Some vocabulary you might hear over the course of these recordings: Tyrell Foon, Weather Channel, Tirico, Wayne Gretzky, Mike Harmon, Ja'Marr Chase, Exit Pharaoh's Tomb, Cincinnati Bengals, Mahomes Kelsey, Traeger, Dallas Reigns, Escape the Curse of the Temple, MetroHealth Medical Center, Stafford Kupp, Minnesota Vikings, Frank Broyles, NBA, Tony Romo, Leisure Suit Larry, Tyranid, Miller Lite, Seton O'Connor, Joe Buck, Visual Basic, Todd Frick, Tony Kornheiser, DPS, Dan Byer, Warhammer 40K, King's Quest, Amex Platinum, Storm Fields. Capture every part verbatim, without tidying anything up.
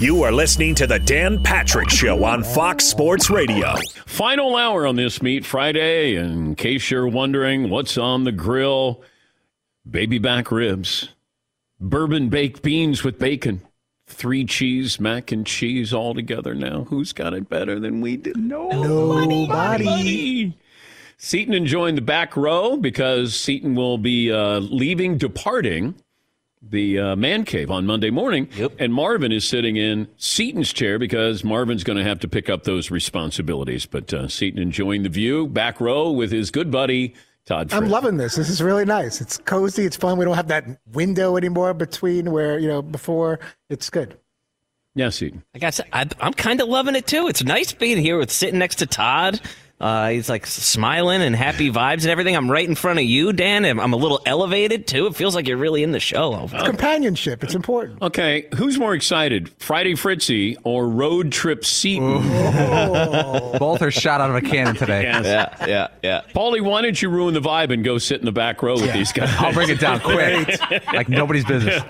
You are listening to The Dan Patrick Show on Fox Sports Radio. Final hour on this Meat Friday. In case you're wondering what's on the grill, baby back ribs, bourbon baked beans with bacon, three cheese, mac and cheese all together now. Who's got it better than we do? Nobody. Nobody. Seton enjoying the back row because Seton will be uh, leaving, departing the uh, man cave on Monday morning. Yep. And Marvin is sitting in Seton's chair because Marvin's going to have to pick up those responsibilities. But uh, Seton enjoying the view, back row with his good buddy, Todd Frick. I'm loving this. This is really nice. It's cozy. It's fun. We don't have that window anymore between where, you know, before. It's good. Yeah, Seton. I guess I, I'm kind of loving it, too. It's nice being here with sitting next to Todd. Uh, he's like smiling and happy vibes and everything. I'm right in front of you, Dan. I'm, I'm a little elevated, too. It feels like you're really in the show. It's companionship. It's important. Okay. Who's more excited, Friday Fritzy or Road Trip Seton? Oh. Both are shot out of a cannon today. Yes. Yeah, yeah, yeah. Paulie, why don't you ruin the vibe and go sit in the back row with yeah. these guys? I'll bring it down quick. Like nobody's business.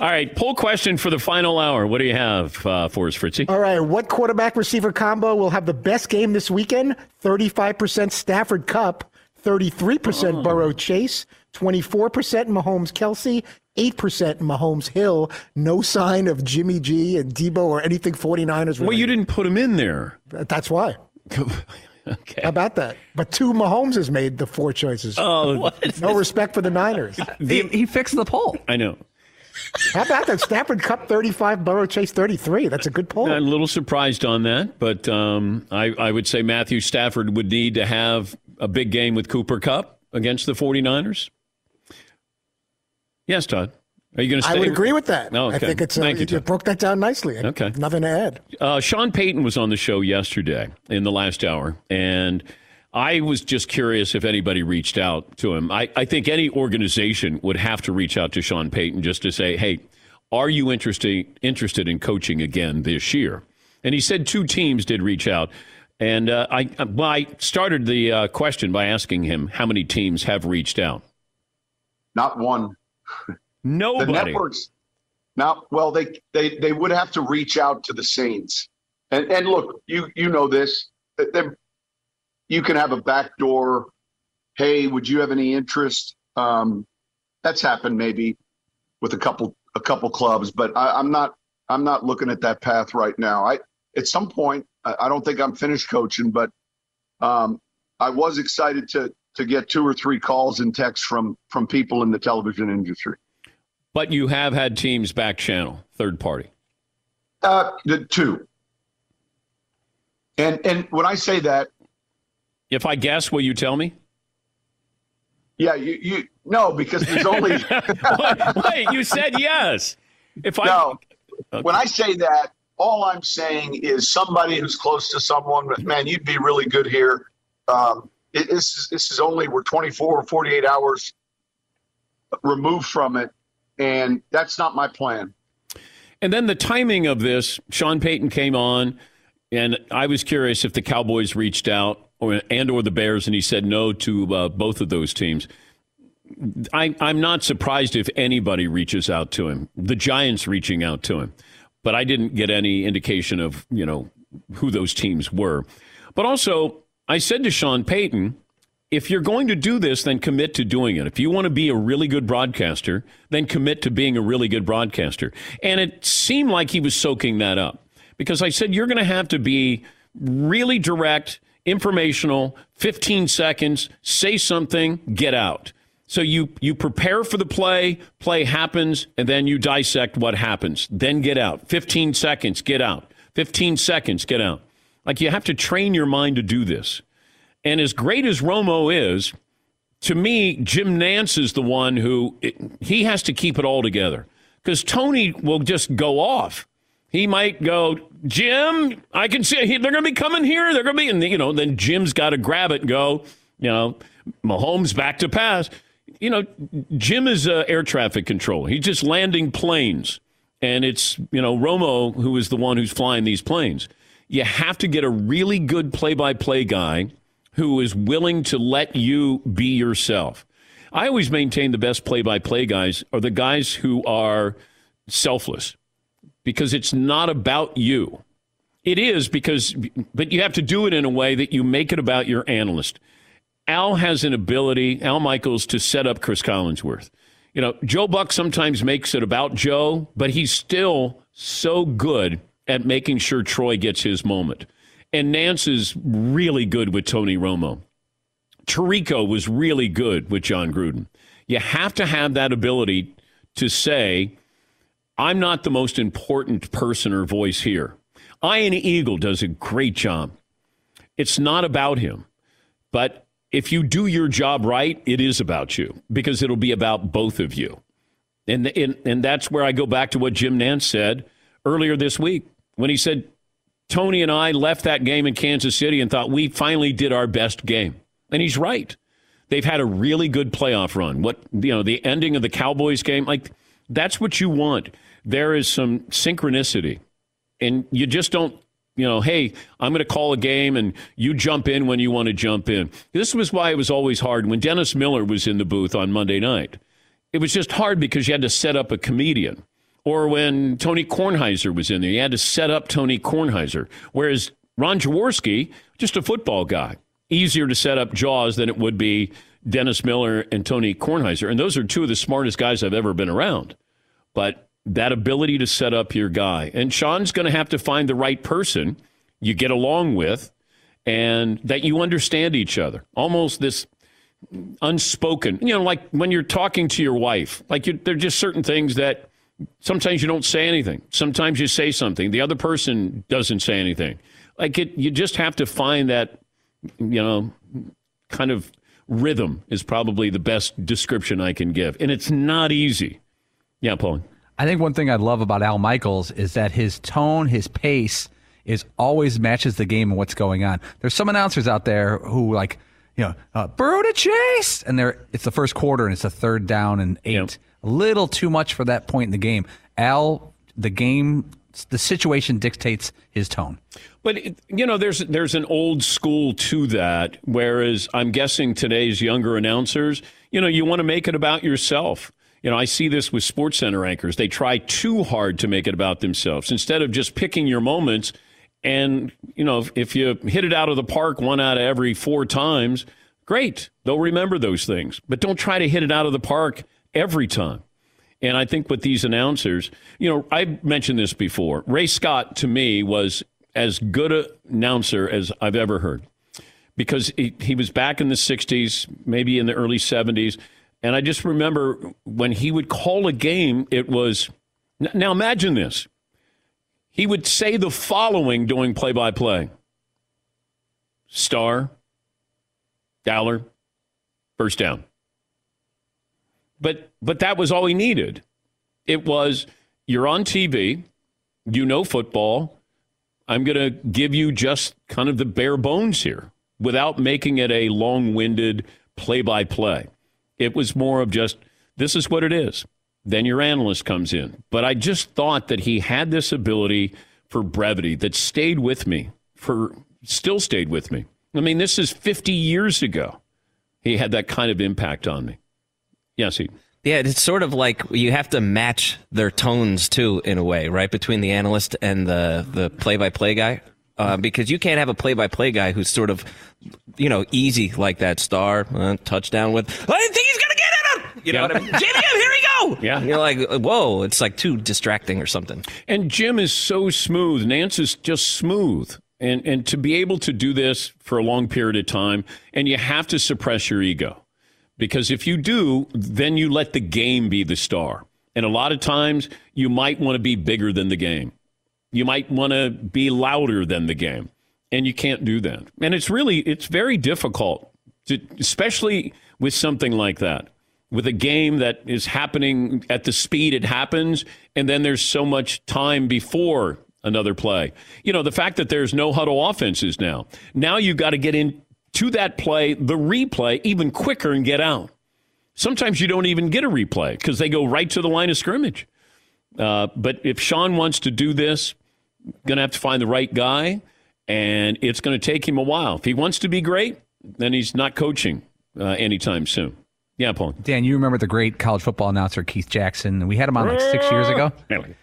All right. Poll question for the final hour. What do you have uh, for us, Fritzy? All right. What quarterback-receiver combo will have the best game this weekend? Thirty-five percent Stafford Kupp, thirty-three percent oh. Burrow Chase, twenty-four percent Mahomes Kelsey, eight percent Mahomes Hill. No sign of Jimmy G and Debo or anything forty-niners. Well, you didn't put him in there. That's why. Okay. How about that? But two Mahomes has made the four choices. Oh, what? No respect for the Niners. The, he fixed the poll. I know. How about that? Stafford Kupp thirty-five, Burrow Chase thirty-three. That's a good poll. I'm a little surprised on that, but um, I, I would say Matthew Stafford would need to have a big game with Cooper Kupp against the forty-niners. Yes, Todd. Are you going to stay? I would agree with that. Oh, okay. I think it's, uh, Thank you, Todd. You broke that down nicely. Okay. Nothing to add. Uh, Sean Payton was on the show yesterday in the last hour, and I was just curious if anybody reached out to him. I, I think any organization would have to reach out to Sean Payton just to say, hey, are you interested, interested in coaching again this year? And he said two teams did reach out. And uh, I, well, I started the uh, question by asking him how many teams have reached out. Not one. Nobody. The networks, not, well, they, they, they would have to reach out to the Saints. And, and look, you, you know this. They're, You can have a backdoor, hey, would you have any interest? Um, that's happened maybe with a couple a couple clubs, but I, I'm not I'm not looking at that path right now. I at some point, I, I don't think I'm finished coaching, but um, I was excited to to get two or three calls and texts from from people in the television industry. But you have had teams back channel third party. Uh, the two. And and when I say that, if I guess, will you tell me? Yeah, you, you no, because there's only wait, wait, you said yes. If I no, okay. When I say that, all I'm saying is somebody who's close to someone, but man, you'd be really good here. Um, it, this is this is only we're twenty-four or forty-eight hours removed from it, and that's not my plan. And then the timing of this, Sean Payton came on, and I was curious if the Cowboys reached out. Or, and or the Bears, and he said no to uh, both of those teams. I, I'm not surprised if anybody reaches out to him, the Giants reaching out to him. But I didn't get any indication of, you know, who those teams were. But also, I said to Sean Payton, if you're going to do this, then commit to doing it. If you want to be a really good broadcaster, then commit to being a really good broadcaster. And it seemed like he was soaking that up. Because I said, you're going to have to be really direct, informational, fifteen seconds, say something, get out. So you you prepare for the play, play happens, and then you dissect what happens. Then get out. fifteen seconds, get out. fifteen seconds, get out. Like, you have to train your mind to do this. And as great as Romo is, to me, Jim Nance is the one who, he has to keep it all together. Because Tony will just go off. He might go, Jim, I can see they're going to be coming here. They're going to be, and you know, then Jim's got to grab it and go, you know, Mahomes back to pass. You know, Jim is uh, air traffic control. He's just landing planes. And it's, you know, Romo who is the one who's flying these planes. You have to get a really good play-by-play guy who is willing to let you be yourself. I always maintain the best play-by-play guys are the guys who are selfless. Because it's not about you. It is because, but you have to do it in a way that you make it about your analyst. Al has an ability, Al Michaels, to set up Chris Collinsworth. You know, Joe Buck sometimes makes it about Joe, but he's still so good at making sure Troy gets his moment. And Nance is really good with Tony Romo. Tirico was really good with John Gruden. You have to have that ability to say, I'm not the most important person or voice here. Ian Eagle does a great job. It's not about him. But if you do your job right, it is about you because it'll be about both of you. And, and, and that's where I go back to what Jim Nance said earlier this week when he said, Tony and I left that game in Kansas City and thought we finally did our best game. And he's right. They've had a really good playoff run. What, you know, the ending of the Cowboys game, like, that's what you want. There is some synchronicity. And you just don't, you know, hey, I'm going to call a game and you jump in when you want to jump in. This was why it was always hard when Dennis Miller was in the booth on Monday night. It was just hard because you had to set up a comedian. Or when Tony Kornheiser was in there, you had to set up Tony Kornheiser. Whereas Ron Jaworski, just a football guy, easier to set up Jaws than it would be Dennis Miller and Tony Kornheiser. And those are two of the smartest guys I've ever been around. But that ability to set up your guy. And Sean's going to have to find the right person you get along with and that you understand each other. Almost this unspoken, you know, like when you're talking to your wife. Like, you, there are just certain things that sometimes you don't say anything. Sometimes you say something. The other person doesn't say anything. Like, it, you just have to find that, you know, kind of rhythm is probably the best description I can give. And it's not easy. Yeah, Paul. I think one thing I love about Al Michaels is that his tone, his pace is always matches the game and what's going on. There's some announcers out there who, like, you know, uh, Burrow to Chase. And they're, it's the first quarter and it's a third down and eight. Yep. A little too much for that point in the game. Al, the game, the situation dictates his tone. But, you know, there's there's an old school to that, whereas I'm guessing today's younger announcers, you know, you want to make it about yourself. You know, I see this with SportsCenter anchors. They try too hard to make it about themselves instead of just picking your moments. And, you know, if, if you hit it out of the park one out of every four times, great. They'll remember those things. But don't try to hit it out of the park every time. And I think with these announcers, you know, I mentioned this before. Ray Scott, to me, was as good an announcer as I've ever heard, because he, he was back in the sixties, maybe in the early seventies. And I just remember when he would call a game, it was, now imagine this. He would say the following during play-by-play. Star, Dowler, first down. But but that was all he needed. It was, you're on T V, you know football, I'm going to give you just kind of the bare bones here without making it a long-winded play-by-play. It was more of just, this is what it is. Then your analyst comes in. But I just thought that he had this ability for brevity that stayed with me, for still stayed with me. I mean, this is fifty years ago. He had that kind of impact on me. Yes, he. Yeah, it's sort of like you have to match their tones, too, in a way, right, between the analyst and the, the play-by-play guy. Uh, because you can't have a play-by-play guy who's sort of, you know, easy like that. Star, uh, touchdown with, I didn't think he's going to get at him! You yeah. know what I mean? J D M, here we go! Yeah. And you're like, whoa, it's like too distracting or something. And Jim is so smooth. Nance is just smooth. And and to be able to do this for a long period of time, and you have to suppress your ego. Because if you do, then you let the game be the star. And a lot of times, you might want to be bigger than the game. You might want to be louder than the game. And you can't do that. And it's really, it's very difficult, to, especially with something like that, with a game that is happening at the speed it happens, and then there's so much time before another play. You know, the fact that there's no huddle offenses now. Now you've got to get in to that play, the replay, even quicker and get out. Sometimes you don't even get a replay because they go right to the line of scrimmage. Uh, but if Sean wants to do this, going to have to find the right guy, and it's going to take him a while. If he wants to be great, then he's not coaching uh, anytime soon. Yeah, Paul. Dan, you remember the great college football announcer, Keith Jackson. We had him on like six years ago.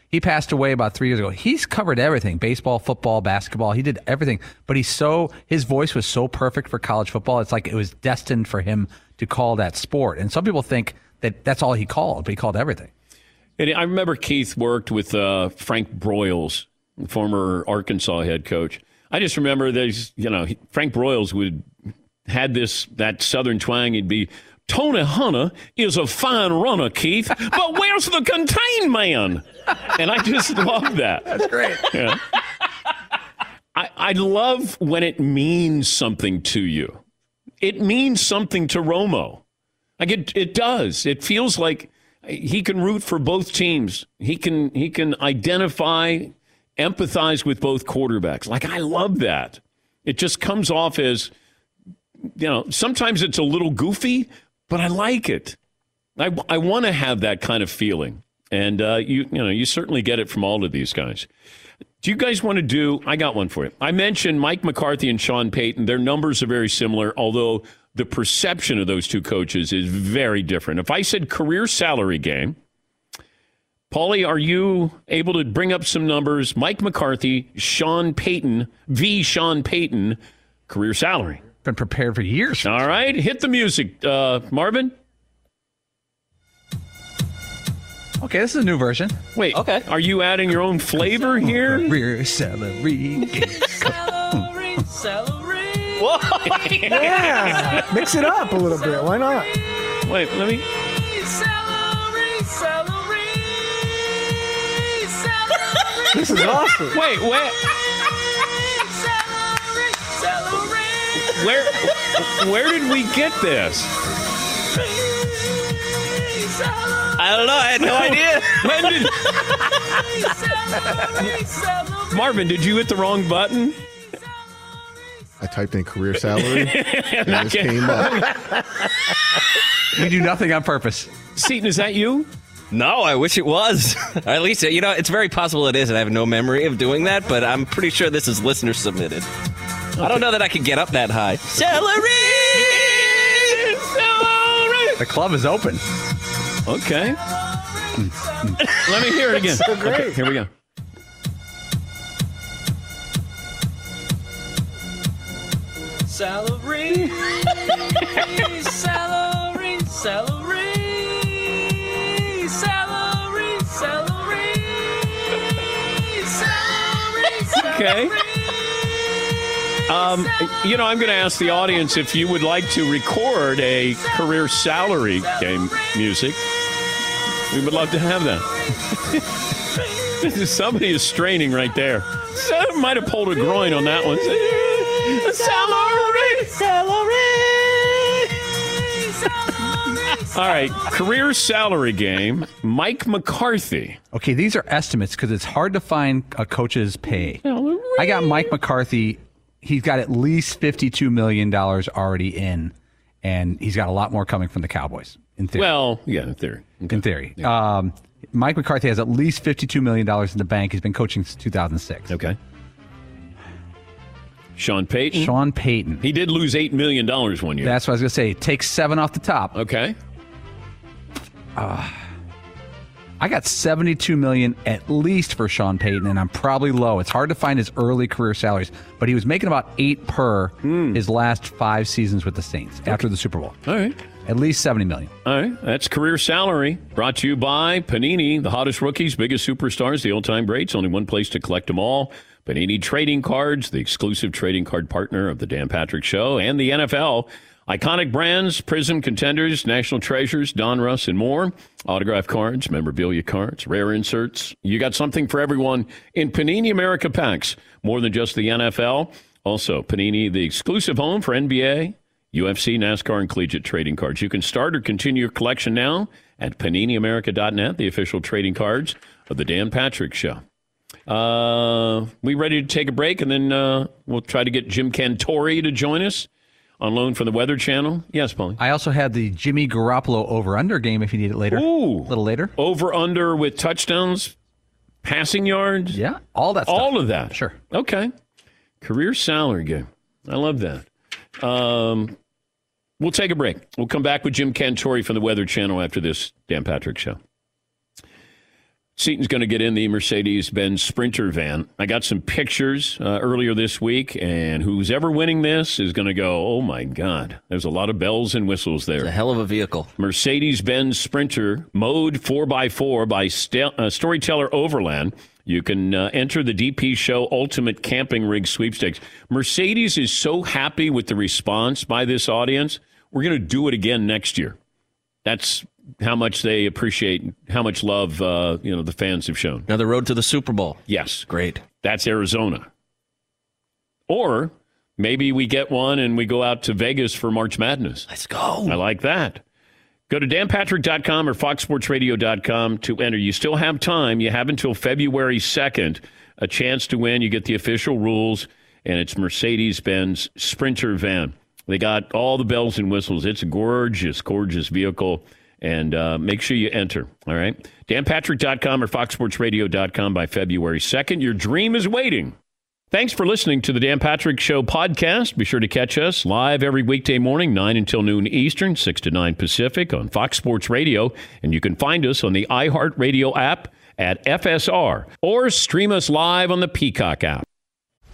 He passed away about three years ago. He's covered everything, baseball, football, basketball. He did everything. But he's so his voice was so perfect for college football. It's like it was destined for him to call that sport. And some people think that that's all he called, but he called everything. And I remember Keith worked with uh, Frank Broyles, former Arkansas head coach. I just remember there's, you know, Frank Broyles would had this, that Southern twang. He'd be, Tony Hunter is a fine runner, Keith, but where's the contained man? And I just love that. That's great. Yeah. I, I love when it means something to you. It means something to Romo. Like it, it does. It feels like he can root for both teams. He can he can identify, empathize with both quarterbacks. Like, I love that. It just comes off as, you know, sometimes it's a little goofy, but I like it. I, I want to have that kind of feeling. And, uh, you you know, you certainly get it from all of these guys. Do you guys want to do – I got one for you. I mentioned Mike McCarthy and Sean Payton. Their numbers are very similar, although the perception of those two coaches is very different. If I said career salary game, Paulie, are you able to bring up some numbers? Mike McCarthy, Sean Payton, v. Sean Payton, career salary. Been prepared for years. All right, hit the music, uh, Marvin. Okay, this is a new version. Wait, okay. Are you adding your own flavor here? Career salary. Celery, celery. Yeah, mix it up a little bit. Why not? Wait, let me. Celery, celery, celery. This is awesome. Wait, wait. Where where did we get this? I don't know. I had no idea. When did... Marvin, did you hit the wrong button? I typed in career salary, and it just came up. You do nothing on purpose. Seton, is that you? No, I wish it was. At least, you know, it's very possible it is, and I have no memory of doing that, but I'm pretty sure this is listener submitted. I don't know that I could get up that high. Celery! Celery! The club is open. Okay. Let me hear it again. So great. Okay, here we go. Celery. Celery. Celery. Celery. Okay. Um, you know, I'm going to ask the audience if you would like to record a career salary game music. We would love to have that. Somebody is straining right there. Somebody might have pulled a groin on that one. A salary, salary, salary. All right, career salary game, Mike McCarthy. Okay, these are estimates because it's hard to find a coach's pay. Salary. I got Mike McCarthy. He's got at least fifty-two million dollars already in, and he's got a lot more coming from the Cowboys, in theory. Well, yeah, in theory. Okay. In theory. Yeah. Um, Mike McCarthy has at least fifty-two million dollars in the bank. He's been coaching since two thousand six. Okay. Sean Payton? Sean Payton. He did lose eight million dollars one year. That's what I was going to say. Take seven off the top. Okay. Uh, I got seventy-two million dollars at least for Sean Payton, and I'm probably low. It's hard to find his early career salaries, but he was making about eight per mm. his last five seasons with the Saints okay. after the Super Bowl. All right. At least seventy million dollars. All right. That's career salary. Brought to you by Panini, the hottest rookies, biggest superstars, the all-time greats. Only one place to collect them all. Panini Trading Cards, the exclusive trading card partner of the Dan Patrick Show and the N F L. Iconic brands, Prism, Contenders, National Treasures, Don Russ, and more. Autograph cards, memorabilia cards, rare inserts. You got something for everyone in Panini America packs. More than just the N F L. Also, Panini, the exclusive home for N B A, U F C, NASCAR, and collegiate trading cards. You can start or continue your collection now at panini america dot net, the official trading cards of the Dan Patrick Show. Uh, we ready to take a break, and then uh, we'll try to get Jim Cantore to join us on loan from the Weather Channel. Yes, Paulie. I also had the Jimmy Garoppolo over-under game if you need it later. Ooh. A little later. Over-under with touchdowns, passing yards. Yeah, all that stuff. All of that. Sure. Okay. Career salary game. I love that. Um, we'll take a break. We'll come back with Jim Cantore from the Weather Channel after this Dan Patrick Show. Seaton's going to get in the Mercedes-Benz Sprinter van. I got some pictures uh, earlier this week, and who's ever winning this is going to go, oh, my God. There's a lot of bells and whistles there. It's a hell of a vehicle. Mercedes-Benz Sprinter, mowed four by four by St- uh, Storyteller Overland. You can uh, enter the D P Show Ultimate Camping Rig Sweepstakes. Mercedes is so happy with the response by this audience. We're going to do it again next year. That's how much they appreciate, how much love uh, you know the fans have shown. Now the road to the Super Bowl. Yes. Great. That's Arizona. Or maybe we get one and we go out to Vegas for March Madness. Let's go. I like that. Go to dan patrick dot com or fox sports radio dot com to enter. You still have time. You have until February second a chance to win. You get the official rules, and it's Mercedes-Benz Sprinter van. They got all the bells and whistles. It's a gorgeous, gorgeous vehicle. And uh, make sure you enter, all right? dan patrick dot com or fox sports radio dot com by February second. Your dream is waiting. Thanks for listening to the Dan Patrick Show podcast. Be sure to catch us live every weekday morning, nine until noon Eastern, six to nine Pacific on Fox Sports Radio. And you can find us on the iHeartRadio app at F S R or stream us live on the Peacock app.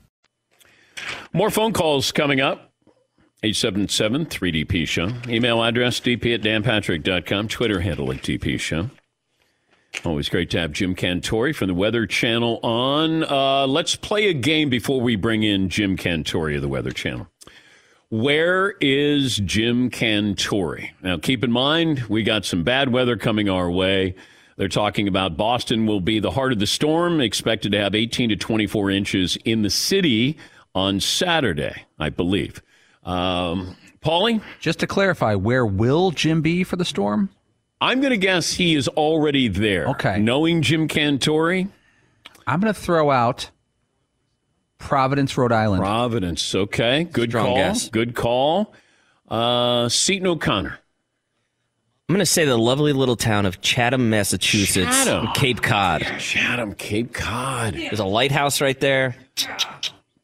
More phone calls coming up. eight seven seven three D P show. Email address d p at dan patrick dot com. Twitter handle at d p show. Always great to have Jim Cantore from the Weather Channel on. Uh, let's play a game before we bring in Jim Cantore of the Weather Channel. Where is Jim Cantore? Now, keep in mind, we got some bad weather coming our way. They're talking about Boston will be the heart of the storm, expected to have eighteen to twenty-four inches in the city on Saturday, I believe. Um, Paulie? Just to clarify, where will Jim be for the storm? I'm going to guess he is already there. Okay. Knowing Jim Cantore? I'm going to throw out Providence, Rhode Island. Providence, okay. Good Strong call. Guess. Good call. Uh, Seton O'Connor. I'm going to say the lovely little town of Chatham, Massachusetts. Chatham. Cape Cod. Chatham, Cape Cod. There's a lighthouse right there.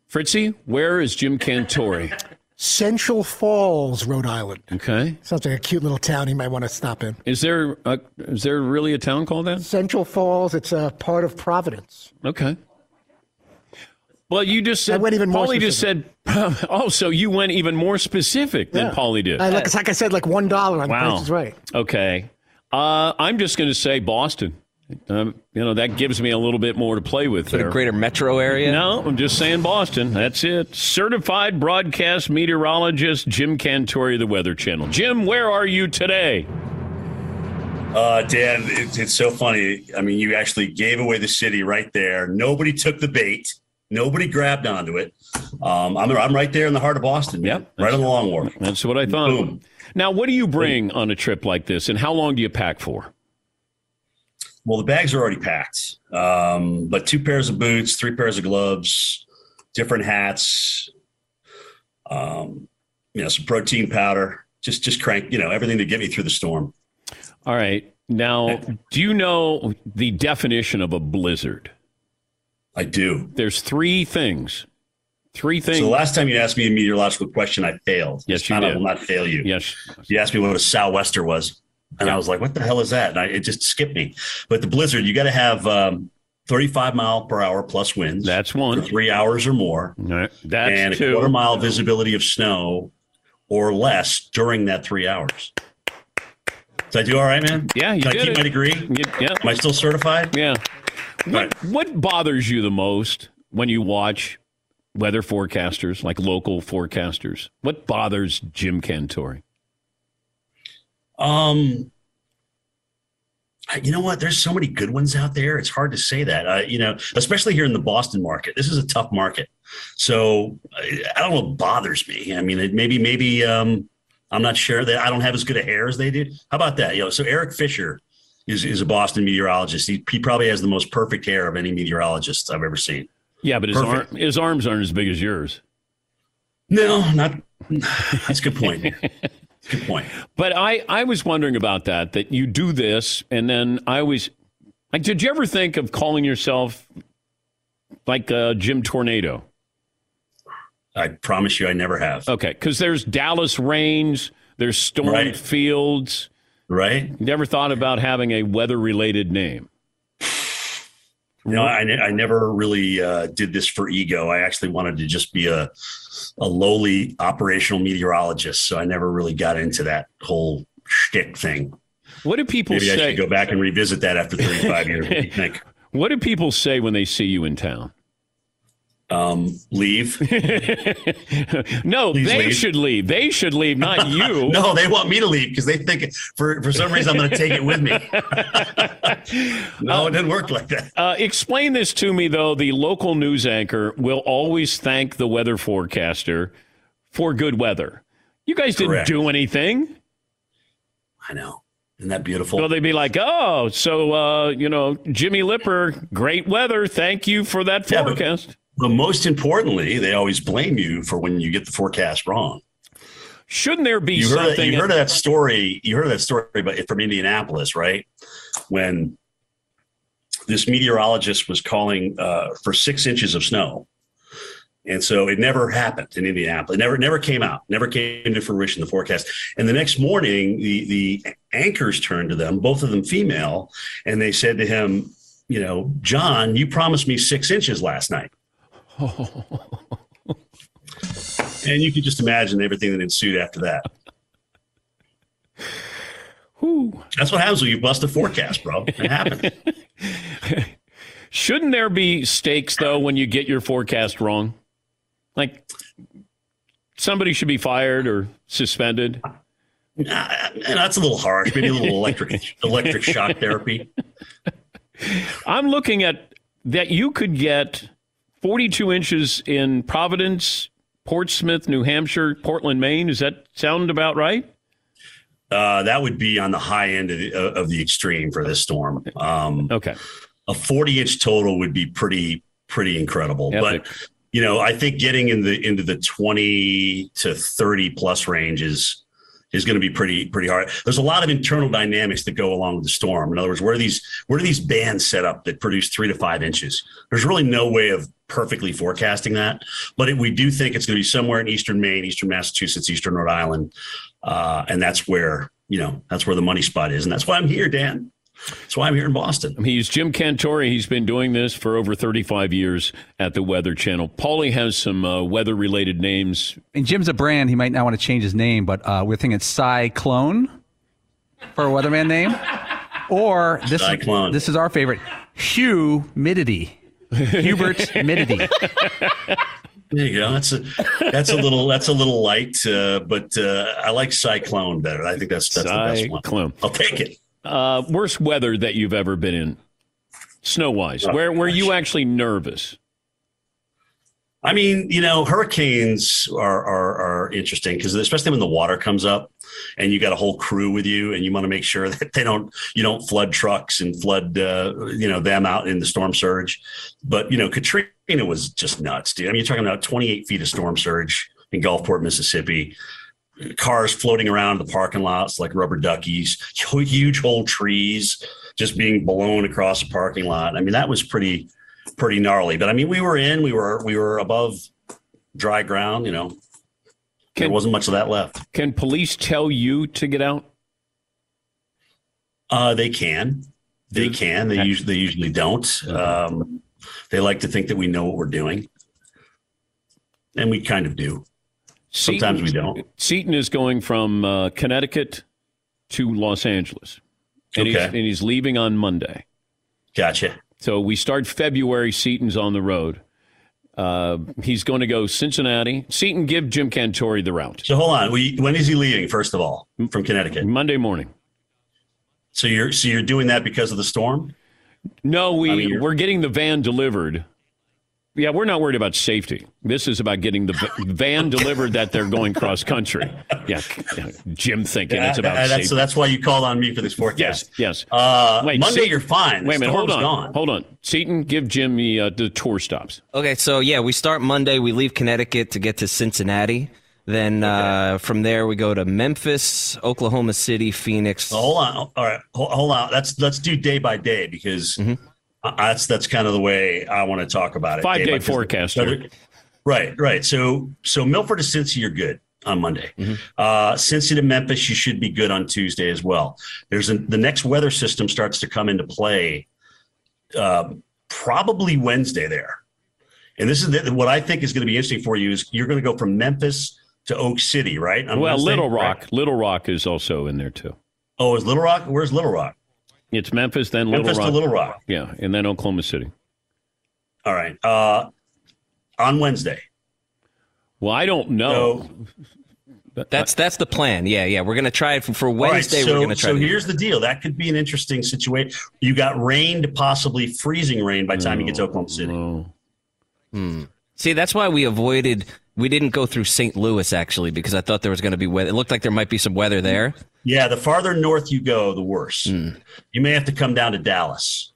Fritzy, where is Jim Cantore? Central Falls, Rhode Island. Okay. Sounds like a cute little town he might want to stop in. Is there a, is there really a town called that? Central Falls. It's a part of Providence. Okay. Well, you just said, I went even more Paulie specific. Just said, oh, so you went even more specific than yeah. Paulie did. I, like, it's like I said, like one dollar on wow. The Price is Right. Okay. Uh, I'm just going to say Boston. Um, you know, that gives me a little bit more to play with there. The greater metro area? No, I'm just saying Boston. That's it. Certified broadcast meteorologist Jim Cantore of the Weather Channel. Jim, where are you today? Uh, Dan, it, it's so funny. I mean, you actually gave away the city right there. Nobody took the bait. Nobody grabbed onto it. Um, I'm, I'm right there in the heart of Boston. Yep, right on the Long Wharf. That's what I thought. Boom. Now, what do you bring Boom. on a trip like this, and how long do you pack for? Well, the bags are already packed, um, but two pairs of boots, three pairs of gloves, different hats, um, you know, some protein powder, just just crank, you know, everything to get me through the storm. All right. Now, do you know the definition of a blizzard? I do. There's three things. Three things. So the last time you asked me a meteorological question, I failed. Yes, this you time did. I will not fail you. Yes. You asked me what a sou'wester was. And yeah. I was like, what the hell is that? And I, it just skipped me. But the blizzard, you got to have um, thirty-five mile per hour plus winds. That's one. For three hours or more. Right. That's and a two. quarter mile visibility of snow or less during that three hours. Did I do all right, man? Yeah, you Can did I keep it. my degree? You, yeah. Am I still certified? Yeah. What, right. what bothers you the most when you watch weather forecasters, like local forecasters? What bothers Jim Cantore? Um, you know what? There's so many good ones out there. It's hard to say that, uh, you know, especially here in the Boston market. This is a tough market. So I don't know what bothers me. I mean, it maybe, maybe um, I'm not sure that I don't have as good a hair as they do. How about that? You know, so Eric Fisher is, is a Boston meteorologist. He, he probably has the most perfect hair of any meteorologist I've ever seen. Yeah, but his, arm, his arms aren't as big as yours. No, not. That's a good point. Good point. But I, I was wondering about that, that you do this, and then I was like, did you ever think of calling yourself like uh, Jim Tornado? I promise you I never have. Okay, because there's Dallas rains, there's Storm right. Fields. Right. Never thought about having a weather-related name. You know, I, I never really uh, did this for ego. I actually wanted to just be a a lowly operational meteorologist, so I never really got into that whole shtick thing. What do people Maybe say? Maybe I should go back and revisit that after thirty-five years. What do you think? What do people say when they see you in town? Um, leave. no, Please they leave. should leave. They should leave, not you. No, they want me to leave because they think for, for some reason I'm going to take it with me. no, um, it didn't work like that. Uh, explain this to me, though. The local news anchor will always thank the weather forecaster for good weather. You guys didn't Correct. do anything. I know. Isn't that beautiful? So they'd be like, oh, so, uh, you know, Jimmy Lipper, great weather. Thank you for that yeah, forecast. But- But most importantly, they always blame you for when you get the forecast wrong. Shouldn't there be you heard something? That, you in- heard that story. You heard that story but from Indianapolis, right? When this meteorologist was calling uh, for six inches of snow. And so it never happened in Indianapolis. It never, never came out, never came to fruition, the forecast. And the next morning, the, the anchors turned to them, both of them female, and they said to him, you know, John, you promised me six inches last night. And you can just imagine everything that ensued after that. Whew. That's what happens when you bust a forecast, bro. It happens. Shouldn't there be stakes, though, when you get your forecast wrong? Like somebody should be fired or suspended? Nah, that's a little harsh. Maybe a little electric, electric shock therapy. I'm looking at that you could get forty-two inches in Providence, Portsmouth, New Hampshire, Portland, Maine. Does that sound about right? Uh, that would be on the high end of the, of the extreme for this storm. Um, okay. A forty inch total would be pretty, pretty incredible. Epic. But, you know, I think getting in the, into the twenty to thirty plus range is, is going to be pretty, pretty hard. There's a lot of internal dynamics that go along with the storm. In other words, where are these, where are these bands set up that produce three to five inches? There's really no way of perfectly forecasting that, but it, we do think it's going to be somewhere in Eastern Maine, Eastern Massachusetts, Eastern Rhode Island. Uh, and that's where, you know, that's where the money spot is. And that's why I'm here, Dan. That's why I'm here in Boston. He's Jim Cantore. He's been doing this for over thirty-five years at the Weather Channel. Paulie has some uh, weather-related names. And Jim's a brand. He might not want to change his name, but uh, we're thinking Cyclone for a weatherman name. Or this Cyclone. Is, this is our favorite, Humidity. Hubert Humidity. There you go. That's a that's a little that's a little light, uh, but uh, I like Cyclone better. I think that's that's Cyclone. The best one. I'll take it. Uh, worst weather that you've ever been in, snow-wise? Oh, where were you actually nervous? I mean, you know, hurricanes are are, are interesting because especially when the water comes up and you got a whole crew with you, and you want to make sure that they don't you don't flood trucks and flood uh, you know them out in the storm surge. But you know, Katrina was just nuts, dude. I mean, you're talking about twenty-eight feet of storm surge in Gulfport, Mississippi. Cars floating around in the parking lots like rubber duckies, huge whole trees just being blown across the parking lot. I mean, that was pretty, pretty gnarly. But I mean, we were in, we were, we were above dry ground. You know, can, there wasn't much of that left. Can police tell you to get out? Uh, they can, they can. They usually, they usually don't. Um, they like to think that we know what we're doing, and we kind of do. Sometimes Seton, we don't. Seton is going from uh, Connecticut to Los Angeles, and, okay. he's, and he's leaving on Monday. Gotcha. So we start February. Seton's on the road. Uh, he's going to go Cincinnati. Seton, give Jim Cantore the route. So hold on. We, when is he leaving? First of all, from Connecticut, Monday morning. So you're so you're doing that because of the storm? No, we I mean, we're getting the van delivered. Yeah, we're not worried about safety. This is about getting the van delivered that they're going cross country. Yeah, Jim thinking yeah, it's about that's, safety. So that's why you called on me for this forecast. Yes, yes. Uh, wait, Monday, Se- you're fine. Wait a minute, hold on. Gone. Hold on. Seton, give Jim the, uh, the tour stops. Okay, so yeah, we start Monday. We leave Connecticut to get to Cincinnati. Then okay. uh, from there, we go to Memphis, Oklahoma City, Phoenix. Oh, hold on. All right, hold, hold on. Let's, let's do day by day because mm-hmm. – That's that's kind of the way I want to talk about it. Five-day forecast. Right, right. So so Milford to Cincy, you're good on Monday. Mm-hmm. Uh, Cincy to Memphis, you should be good on Tuesday as well. There's a, the next weather system starts to come into play uh, probably Wednesday there. And this is the, what I think is going to be interesting for you is you're going to go from Memphis to Oak City, right? On well, Wednesday, Little Rock. Right? Little Rock is also in there, too. Oh, is Little Rock? Where's Little Rock? It's Memphis, then Little Memphis Rock. Memphis to Little Rock. Yeah, and then Oklahoma City. All right. Uh, on Wednesday. Well, I don't know. So, that's that's the plan. Yeah, yeah. We're going to try it for, for Wednesday. Right, so, we're going to try So here's the deal. That could be an interesting situation. You got rain to possibly freezing rain by the time oh, you get to Oklahoma City. No. Hmm. See, that's why we avoided – we didn't go through Saint Louis, actually, because I thought there was going to be weather. It looked like there might be some weather there. Yeah, the farther north you go, the worse. Mm. You may have to come down to Dallas.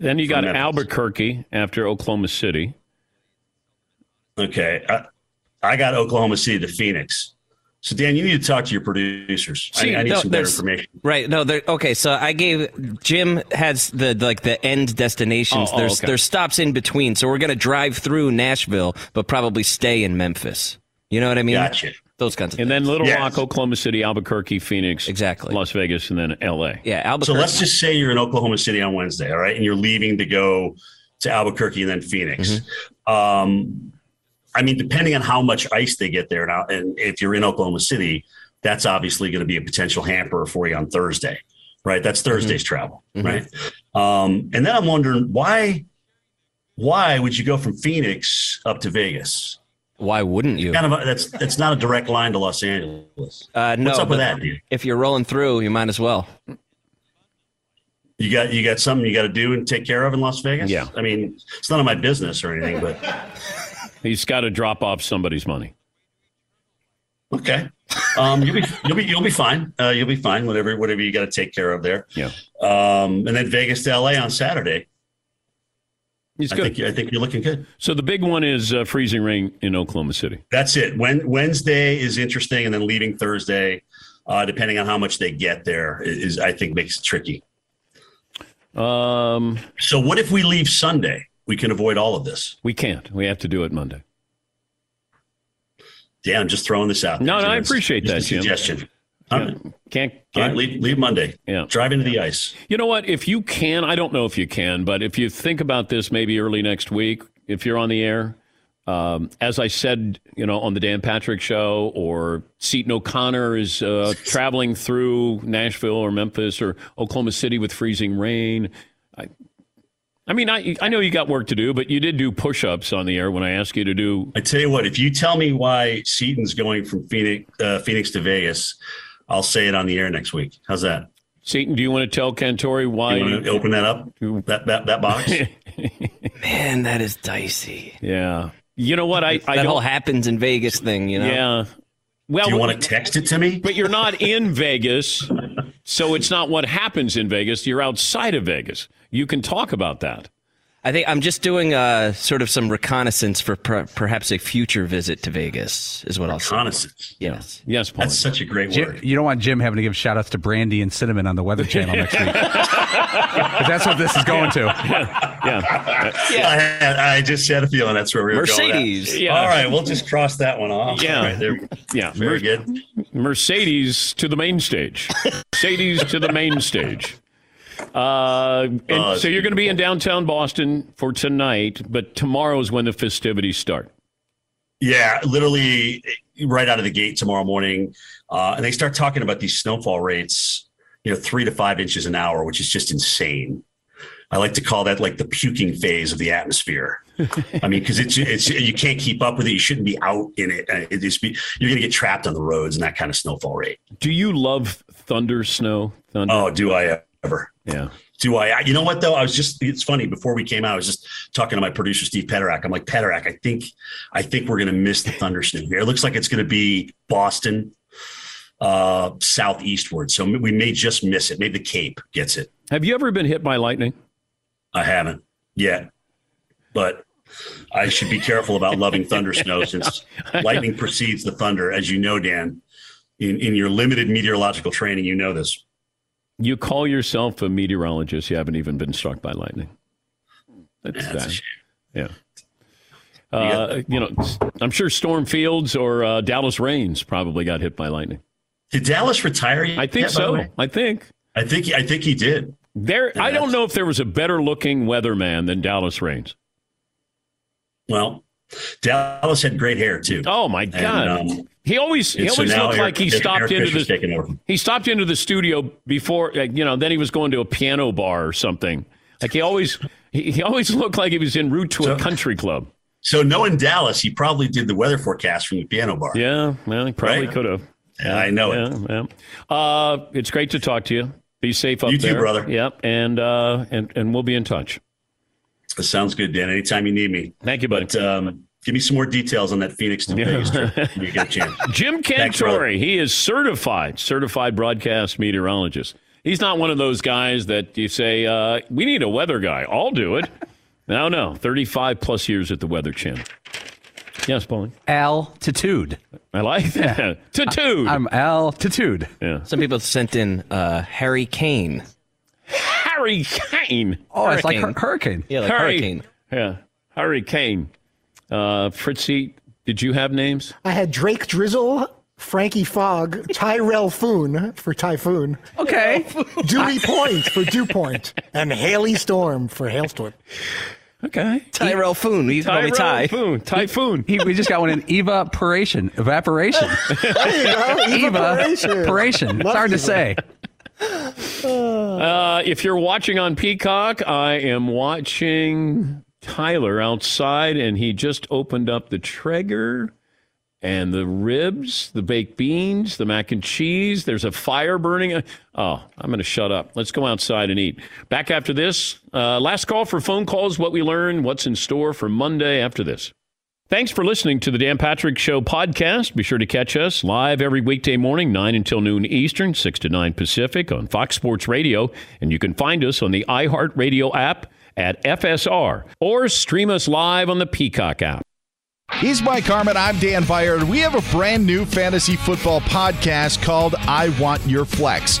Then you got Memphis. Albuquerque after Oklahoma City. Okay. I, I got Oklahoma City to Phoenix. So, Dan, you need to talk to your producers. See, I, I need no, some better information. Right. No, okay. So I gave Jim has the like the end destinations. Oh, there's oh, okay. there's stops in between. So we're going to drive through Nashville, but probably stay in Memphis. You know what I mean? Gotcha. Those kinds of and things. And then Little yes. Rock, Oklahoma City, Albuquerque, Phoenix, exactly. Las Vegas, and then L A. Yeah, Albuquerque. So let's just say you're in Oklahoma City on Wednesday, all right? And you're leaving to go to Albuquerque and then Phoenix. Mm-hmm. Um, I mean, depending on how much ice they get there, now, and if you're in Oklahoma City, that's obviously going to be a potential hamper for you on Thursday, right? That's Thursday's mm-hmm. travel, mm-hmm. right? Um, and then I'm wondering, why why would you go from Phoenix up to Vegas? Why wouldn't you? Kind of a, that's that's not a direct line to Los Angeles. Uh, no, What's up with that, dude? If you're rolling through, you might as well. You got you got something you got to do and take care of in Las Vegas? Yeah. I mean, it's none of my business or anything, but... He's got to drop off somebody's money. Okay, um, you'll be you'll be you'll be fine. Uh, you'll be fine. Whatever whatever you got to take care of there. Yeah. Um, and then Vegas to L A on Saturday. It's I good. Think, I think you're looking good. So the big one is uh, freezing rain in Oklahoma City. That's it. When Wednesday is interesting, and then leaving Thursday, uh, depending on how much they get there, is I think makes it tricky. Um. So what if we leave Sunday? We can avoid all of this. We can't. We have to do it Monday. Yeah, I'm just throwing this out. No, no, I appreciate that, Jim. Suggestion. Yeah. Can't, can't right, leave, leave Monday. Yeah. Drive into the ice. You know what? If you can, I don't know if you can, but if you think about this maybe early next week, if you're on the air, um, as I said, you know, on the Dan Patrick Show or Seton O'Connor is uh, traveling through Nashville or Memphis or Oklahoma City with freezing rain. I I mean, I I know you got work to do, but you did do push-ups on the air when I asked you to do. I tell you what, if you tell me why Seton's going from Phoenix uh, Phoenix to Vegas, I'll say it on the air next week. How's that? Seton, do you want to tell Cantore why? You want to open that up, that that, that box? Man, that is dicey. Yeah. You know what? I, I That whole happens in Vegas thing, you know? Yeah. Well, do you want to text it to me? But you're not in Vegas, so it's not what happens in Vegas. You're outside of Vegas. You can talk about that. I think I'm just doing uh, sort of some reconnaissance for per- perhaps a future visit to Vegas is what I'll say. Reconnaissance. Yes. Yes, Paul. That's such a great Jim, word. You don't want Jim having to give shout-outs to Brandy and Cinnamon on the Weather Channel next week. That's what this is going to. Yeah. yeah. yeah. I, had, I just had a feeling that's where we were Mercedes. Going. Mercedes. Yeah. All right, we'll just cross that one off. Yeah. Right, there. yeah. Very Mer- good. Mercedes to the main stage. Mercedes to the main stage. Uh, and uh, so you're going to be in downtown Boston for tonight, but tomorrow's when the festivities start. Yeah, literally right out of the gate tomorrow morning. Uh, and they start talking about these snowfall rates, you know, three to five inches an hour, which is just insane. I like to call that like the puking phase of the atmosphere. I mean, because it's it's you can't keep up with it. You shouldn't be out in it. It just be, you're going to get trapped on the roads in that kind of snowfall rate. Do you love thunder snow? Thunder? Oh, do I uh, ever? Yeah. Do I, you know what though? I was just, it's funny before we came out, I was just talking to my producer, Steve Pederak. I'm like, Pederak, I think, I think we're going to miss the thunderstorm here. It looks like it's going to be Boston, uh, southeastward. So we may just miss it. Maybe the Cape gets it. Have you ever been hit by lightning? I haven't yet, but I should be careful about loving thunder snow since lightning precedes the thunder. As you know, Dan, in, in your limited meteorological training, you know this. You call yourself a meteorologist. You haven't even been struck by lightning. That's, yeah, that's a shame. Yeah. Uh, you know, I'm sure Storm Fields or uh, Dallas Reigns probably got hit by lightning. Did Dallas retire? I think so. I think. I think. I think he did. There. Yeah, I don't know if there was a better looking weatherman than Dallas Reigns. Well, Dallas had great hair too. Oh my God! And, um, he always he always so looked Eric, like he stopped Eric into the he stopped into the studio before you know. Then he was going to a piano bar or something. Like he always he, he always looked like he was en route to so, a country club. So knowing Dallas, he probably did the weather forecast from the piano bar. Yeah, well, he probably right? could have. Yeah, I know yeah, it. Yeah. Uh, it's great to talk to you. Be safe up you there. You too, brother. Yep, and uh, and and we'll be in touch. That sounds good, Dan. Anytime you need me. Thank you, buddy. But, um, give me some more details on that Phoenix to Vegas trip when you get a chance. Jim Cantore, he is certified, certified broadcast meteorologist. He's not one of those guys that you say, uh, we need a weather guy. I'll do it. No, no. thirty-five plus years at the Weather Channel. Yes, Paulie. Altitude. I like that. Yeah. Titude. I, I'm altitude. Yeah. Some people sent in uh, Harry Kane. Harry Kane. Oh, hurricane. It's like hur- hurricane. Yeah, like Harry, hurricane. Yeah, hurricane. Uh, Fritzy, did you have names? I had Drake Drizzle, Frankie Fogg, Tyrell Foon for Typhoon. Okay. Dewey Point for Dew Point, and Haley Storm for Hailstorm. Okay. Tyrell Foon. He's Tyrell Ty. Foon. Typhoon. He, he, we just got one in evaporation. Evaporation. There you go. Evaporation. It's hard to say. Uh, if you're watching on Peacock, I am watching Tyler outside, and he just opened up the Traeger and the ribs, the baked beans, the mac and cheese. There's a fire burning. Oh, I'm going to shut up. Let's go outside and eat. Back after this. Uh, last call for phone calls, what we learned, what's in store for Monday after this. Thanks for listening to the Dan Patrick Show podcast. Be sure to catch us live every weekday morning, nine until noon Eastern, six to nine Pacific on Fox Sports Radio. And you can find us on the iHeartRadio app at F S R or stream us live on the Peacock app. He's Mike Harmon. I'm Dan Byer. We have a brand new fantasy football podcast called I Want Your Flex.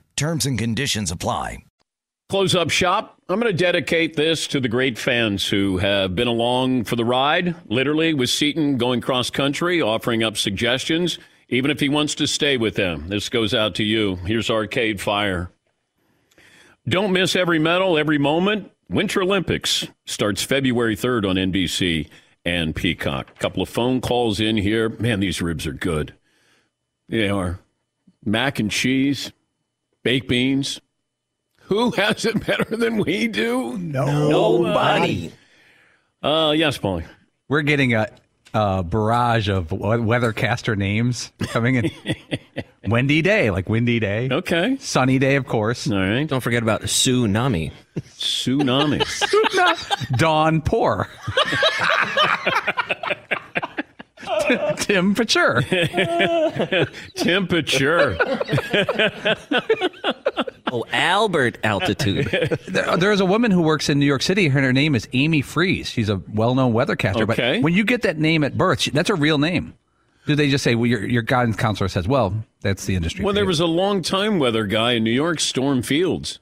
Terms and conditions apply. Close up shop. I'm going to dedicate this to the great fans who have been along for the ride, literally with Seton going cross country, offering up suggestions, even if he wants to stay with them. This goes out to you. Here's Arcade Fire. Don't miss every medal, every moment. Winter Olympics starts February third on N B C and Peacock. A couple of phone calls in here. Man, these ribs are good. They are. Mac and cheese. Baked beans. Who has it better than we do? No. Nobody. Uh, yes, Paulie. We're getting a, a barrage of weathercaster names coming in. Windy Day, like Windy Day. Okay. Sunny Day, of course. All right. Don't forget about Tsunami. Tsunami. Dawn Poor. Temperature. Temperature. Oh, Albert altitude. There, there is a woman who works in New York City. Her, her name is Amy Freeze. She's a well-known weathercaster. Okay. But when you get that name at birth, she, that's her real name. Do they just say, well, your, your guidance counselor says, well, that's the industry. Well, there was a long-time weather guy in New York, Storm Fields.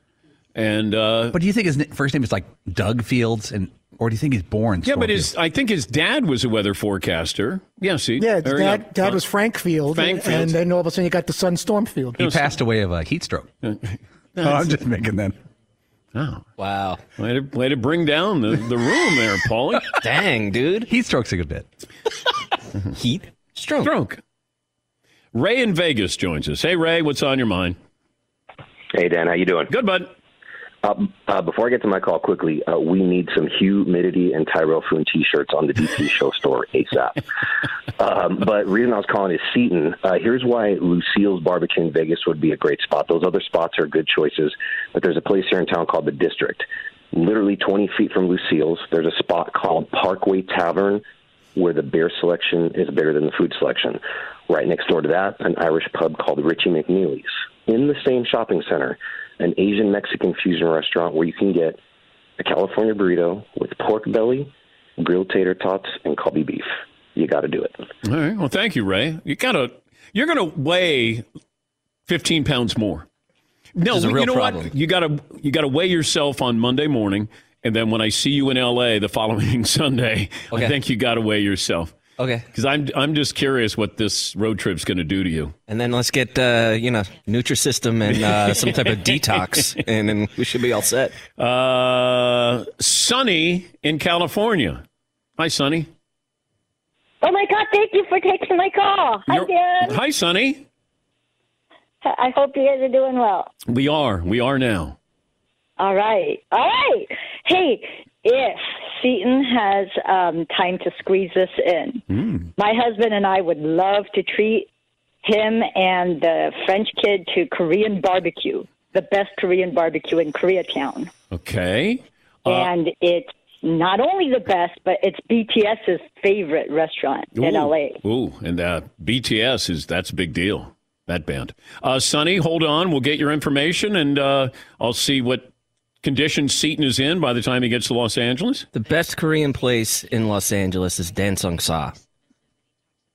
And, uh, but do you think his first name is like Doug Fields and... Or do you think he's born? Yeah, but his, I think his dad was a weather forecaster. Yeah, see? Yeah, dad, yeah. dad was Frank Field. Frank Field. And then all of a sudden you got the son Stormfield. He no, passed so. away of a heat stroke. no, oh, I'm just making that. Oh. Wow. Way to, way to bring down the, the room there, Paulie. Dang, dude. Heat stroke's a good bit. Heat stroke. Stroke. Ray in Vegas joins us. Hey, Ray, what's on your mind? Hey, Dan, how you doing? Good, bud. Uh, uh, before I get to my call quickly, uh, we need some humidity and Tyrell Foon T-shirts on the D P Show store ASAP. Um, but the reason I was calling is Seton. Uh, here's why Lucille's Barbecue in Vegas would be a great spot. Those other spots are good choices, but there's a place here in town called The District. Literally twenty feet from Lucille's, there's a spot called Parkway Tavern where the beer selection is better than the food selection. Right next door to that, an Irish pub called Richie McNeely's. In the same shopping center, an Asian-Mexican fusion restaurant where you can get a California burrito with pork belly, grilled tater tots, and Kobe beef. You got to do it. All right. Well, thank you, Ray. You gotta, you're going to weigh fifteen pounds more. No, you know problem. What? You got to you got to weigh yourself on Monday morning, and then when I see you in L A the following Sunday, okay. I think you got to weigh yourself. Okay. Because I'm I'm just curious what this road trip's going to do to you. And then let's get, uh, you know, Nutrisystem and uh, some type of detox, and then we should be all set. Uh, Sunny in California. Hi, Sunny. Oh, my God. Thank you for taking my call. Hi, You're, Dan. Hi, Sunny. I hope you guys are doing well. We are. We are now. All right. All right. Hey, if Seton has um, time to squeeze this in, mm. my husband and I would love to treat him and the French kid to Korean barbecue, the best Korean barbecue in Koreatown. Okay. Uh, and it's not only the best, but it's BTS's favorite restaurant ooh, in L A. Ooh, and uh, B T S, is that's a big deal, that band. Uh, Sonny, hold on. We'll get your information, and uh, I'll see what condition Seton is in by the time he gets to Los Angeles. The best Korean place in Los Angeles is Dansongsa.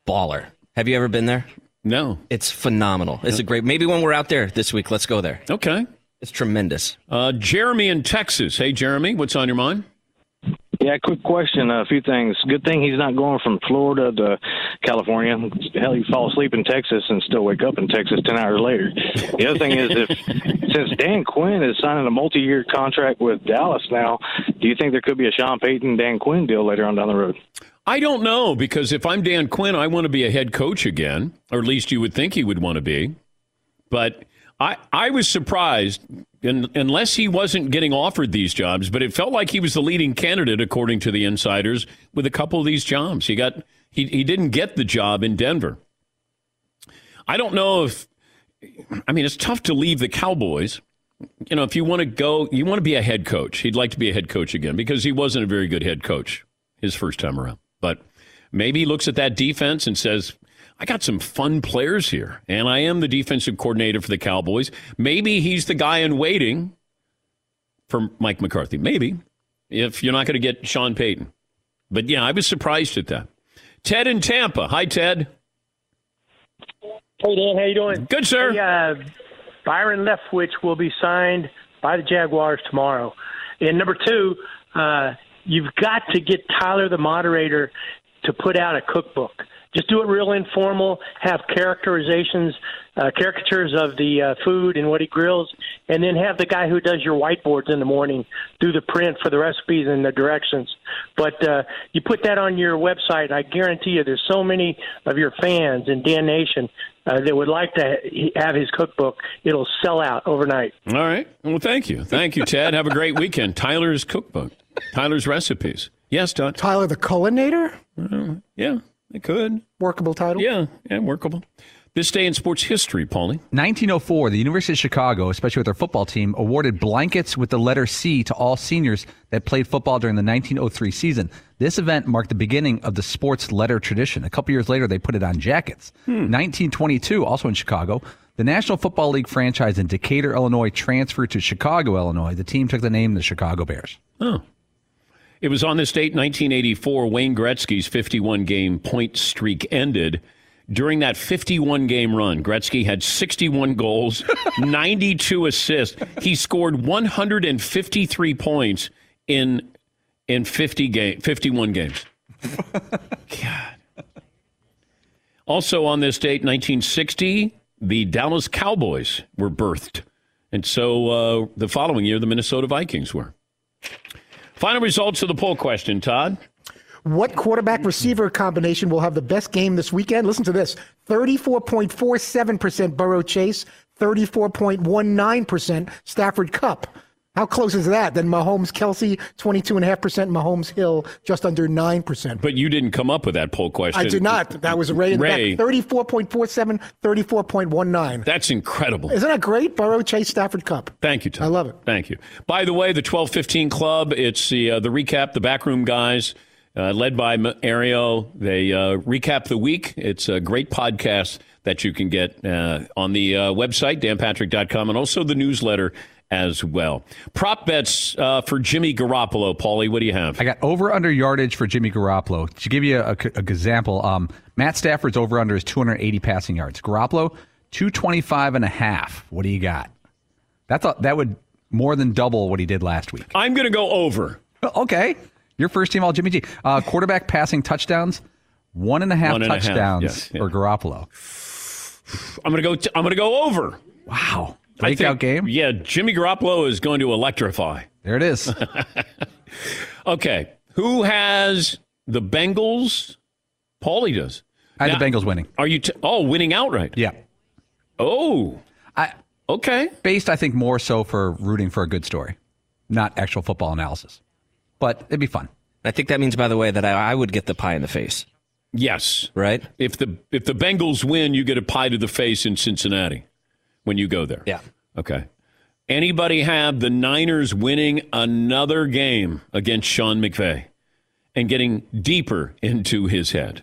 Baller. Have you ever been there? No. It's phenomenal. It's no. a great... Maybe when we're out there this week, let's go there. Okay. It's tremendous. Uh, Jeremy in Texas. Hey, Jeremy, what's on your mind? Yeah, quick question. A few things. Good thing he's not going from Florida to California. Hell, you fall asleep in Texas and still wake up in Texas ten hours later. The other thing is, if since Dan Quinn is signing a multi-year contract with Dallas now, do you think there could be a Sean Payton, Dan Quinn deal later on down the road? I don't know, because if I'm Dan Quinn, I want to be a head coach again, or at least you would think he would want to be. But I, I was surprised, in, unless he wasn't getting offered these jobs, but it felt like he was the leading candidate, according to the insiders, with a couple of these jobs. He got he, he didn't get the job in Denver. I don't know if, I mean, it's tough to leave the Cowboys. you know, if you want to go, you want to be a head coach. He'd like to be a head coach again because he wasn't a very good head coach his first time around. But maybe he looks at that defense and says, I got some fun players here, and I am the defensive coordinator for the Cowboys. Maybe he's the guy in waiting for Mike McCarthy. Maybe, if you're not going to get Sean Payton. But, yeah, I was surprised at that. Ted in Tampa. Hi, Ted. Hey, Dan. How you doing? Good, sir. Hey, uh, Byron Leftwich will be signed by the Jaguars tomorrow. And number two, uh, you've got to get Tyler, the moderator, to put out a cookbook. Just do it real informal, have characterizations, uh, caricatures of the uh, food and what he grills, and then have the guy who does your whiteboards in the morning do the print for the recipes and the directions. But uh, you put that on your website, I guarantee you there's so many of your fans in Dan Nation uh, that would like to have his cookbook. It'll sell out overnight. All right. Well, thank you. Thank you, Ted. Have a great weekend. Tyler's cookbook. Tyler's recipes. Yes, Don. Tyler the Cullinator? Uh, yeah. It could. Workable title. Yeah, yeah, workable. This day in sports history, Paulie. nineteen oh four, the University of Chicago, especially with their football team, awarded blankets with the letter C to all seniors that played football during the nineteen oh three season. This event marked the beginning of the sports letter tradition. A couple years later, they put it on jackets. Hmm. nineteen twenty-two, also in Chicago, the National Football League franchise in Decatur, Illinois, transferred to Chicago, Illinois. The team took the name the Chicago Bears. Oh. It was on this date, nineteen eighty-four, Wayne Gretzky's fifty-one game point streak ended. During that fifty-one game run, Gretzky had sixty-one goals, ninety-two assists. He scored one hundred fifty-three points in in fifty game, fifty-one games. God. Also on this date, nineteen sixty, the Dallas Cowboys were birthed. And so uh, the following year, the Minnesota Vikings were. Final results of the poll question, Todd. What quarterback-receiver combination will have the best game this weekend? Listen to this. thirty-four point four seven percent Burrow Chase, thirty-four point one nine percent Stafford Kupp. How close is that? Then Mahomes Kelsey, twenty-two point five percent, Mahomes Hill, just under nine percent. But you didn't come up with that poll question. I did not. That was Ray in Ray. The back. thirty-four point four seven, thirty-four point one nine. That's incredible. Isn't that great? Burrow, Chase, Stafford, Kupp. Thank you, Tom. I love it. Thank you. By the way, the twelve fifteen Club, it's the, uh, the recap, the backroom guys, uh, led by Ario. They uh, recap the week. It's a great podcast that you can get uh, on the uh, website, dan patrick dot com, and also the newsletter as well. Prop bets uh, for Jimmy Garoppolo. Paulie, what do you have? I got over-under yardage for Jimmy Garoppolo. To give you an example, um, Matt Stafford's over-under is two hundred eighty passing yards. Garoppolo, two twenty-five and a half. What do you got? That's a, that would more than double what he did last week. I'm going to go over. Okay. Your first team all Jimmy G. Uh, quarterback passing touchdowns, one and a half and touchdowns a half. Yeah, yeah. for Garoppolo. I'm going to go. T- I'm going to go over. Wow. Breakout game? Yeah, Jimmy Garoppolo is going to electrify. There it is. Okay. Who has the Bengals? Paulie does. I had now, the Bengals winning. Are you? T- oh, winning outright? Yeah. Oh. I Okay. Based, I think, more so for rooting for a good story, not actual football analysis. But it'd be fun. I think that means, by the way, that I, I would get the pie in the face. Yes. Right? If the if the Bengals win, you get a pie to the face in Cincinnati. When you go there. Yeah. Okay. Anybody have the Niners winning another game against Sean McVay and getting deeper into his head?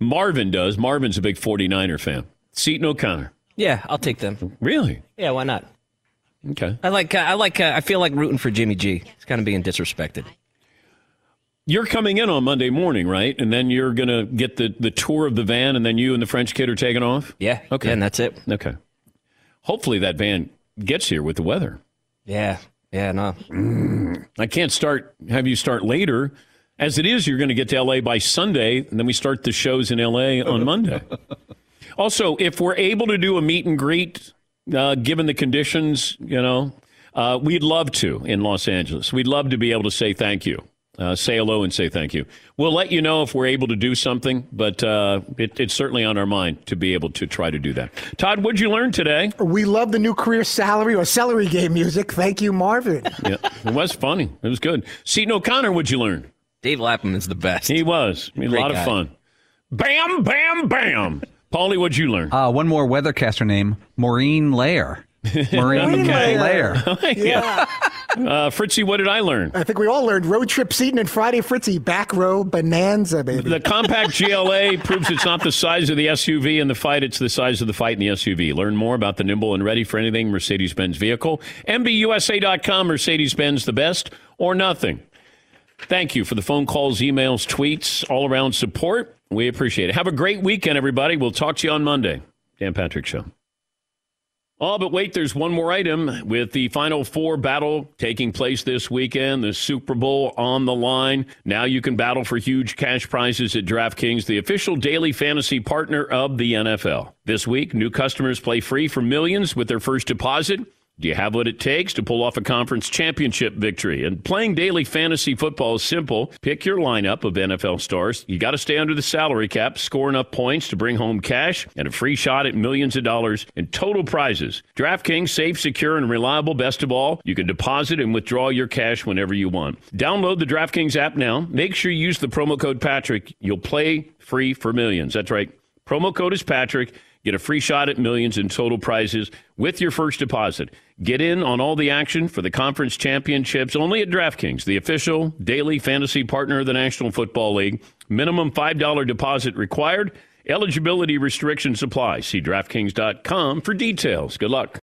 Marvin does. Marvin's a big forty-niner fan. Seton O'Connor. Yeah, I'll take them. Really? Yeah, why not? Okay. I like, uh, I like, uh, I feel like rooting for Jimmy G. He's kind of being disrespected. You're coming in on Monday morning, right? And then you're going to get the, the tour of the van, and then you and the French kid are taking off? Yeah. Okay. Yeah, and that's it. Okay. Hopefully that van gets here with the weather. Yeah. Yeah, no. Mm. I can't start, have you start later. As it is, you're going to get to L A by Sunday, and then we start the shows in L A on Monday. Also, if we're able to do a meet and greet, uh, given the conditions, you know, uh, we'd love to in Los Angeles. We'd love to be able to say thank you. Uh, say hello and say thank you. We'll let you know if we're able to do something, but uh, it, it's certainly on our mind to be able to try to do that. Todd, what'd you learn today? We love the new career salary or salary game music. Thank you, Marvin. Yeah, it was funny. It was good. Seton O'Connor, what'd you learn? Dave Lapham is the best. He was. I mean, a lot guy. of fun. Bam, bam, bam. Paulie, what'd you learn? Uh, one more weathercaster name, Maureen Lair. Marine Lair. Yeah. Uh, Fritzy, what did I learn? I think we all learned road trip seating and Friday Fritzy back row bonanza, baby. The compact G L A proves it's not the size of the S U V in the fight, it's the size of the fight in the S U V. Learn more about the nimble and ready for anything Mercedes-Benz vehicle. M B U S A dot com, Mercedes-Benz, the best or nothing. Thank you for the phone calls, emails, tweets, all around support. We appreciate it. Have a great weekend, everybody. We'll talk to you on Monday. Dan Patrick Show. Oh, but wait, there's one more item with the Final Four battle taking place this weekend, the Super Bowl on the line. Now you can battle for huge cash prizes at DraftKings, the official daily fantasy partner of the N F L. This week, new customers play free for millions with their first deposit. Do you have what it takes to pull off a conference championship victory? And playing daily fantasy football is simple. Pick your lineup of N F L stars. You got to stay under the salary cap, score enough points to bring home cash, and a free shot at millions of dollars in total prizes. DraftKings, safe, secure, and reliable. Best of all, you can deposit and withdraw your cash whenever you want. Download the DraftKings app now. Make sure you use the promo code Patrick. You'll play free for millions. That's right. Promo code is Patrick. Get a free shot at millions in total prizes with your first deposit. Get in on all the action for the conference championships only at DraftKings, the official daily fantasy partner of the National Football League. Minimum five dollars deposit required. Eligibility restrictions apply. See DraftKings dot com for details. Good luck.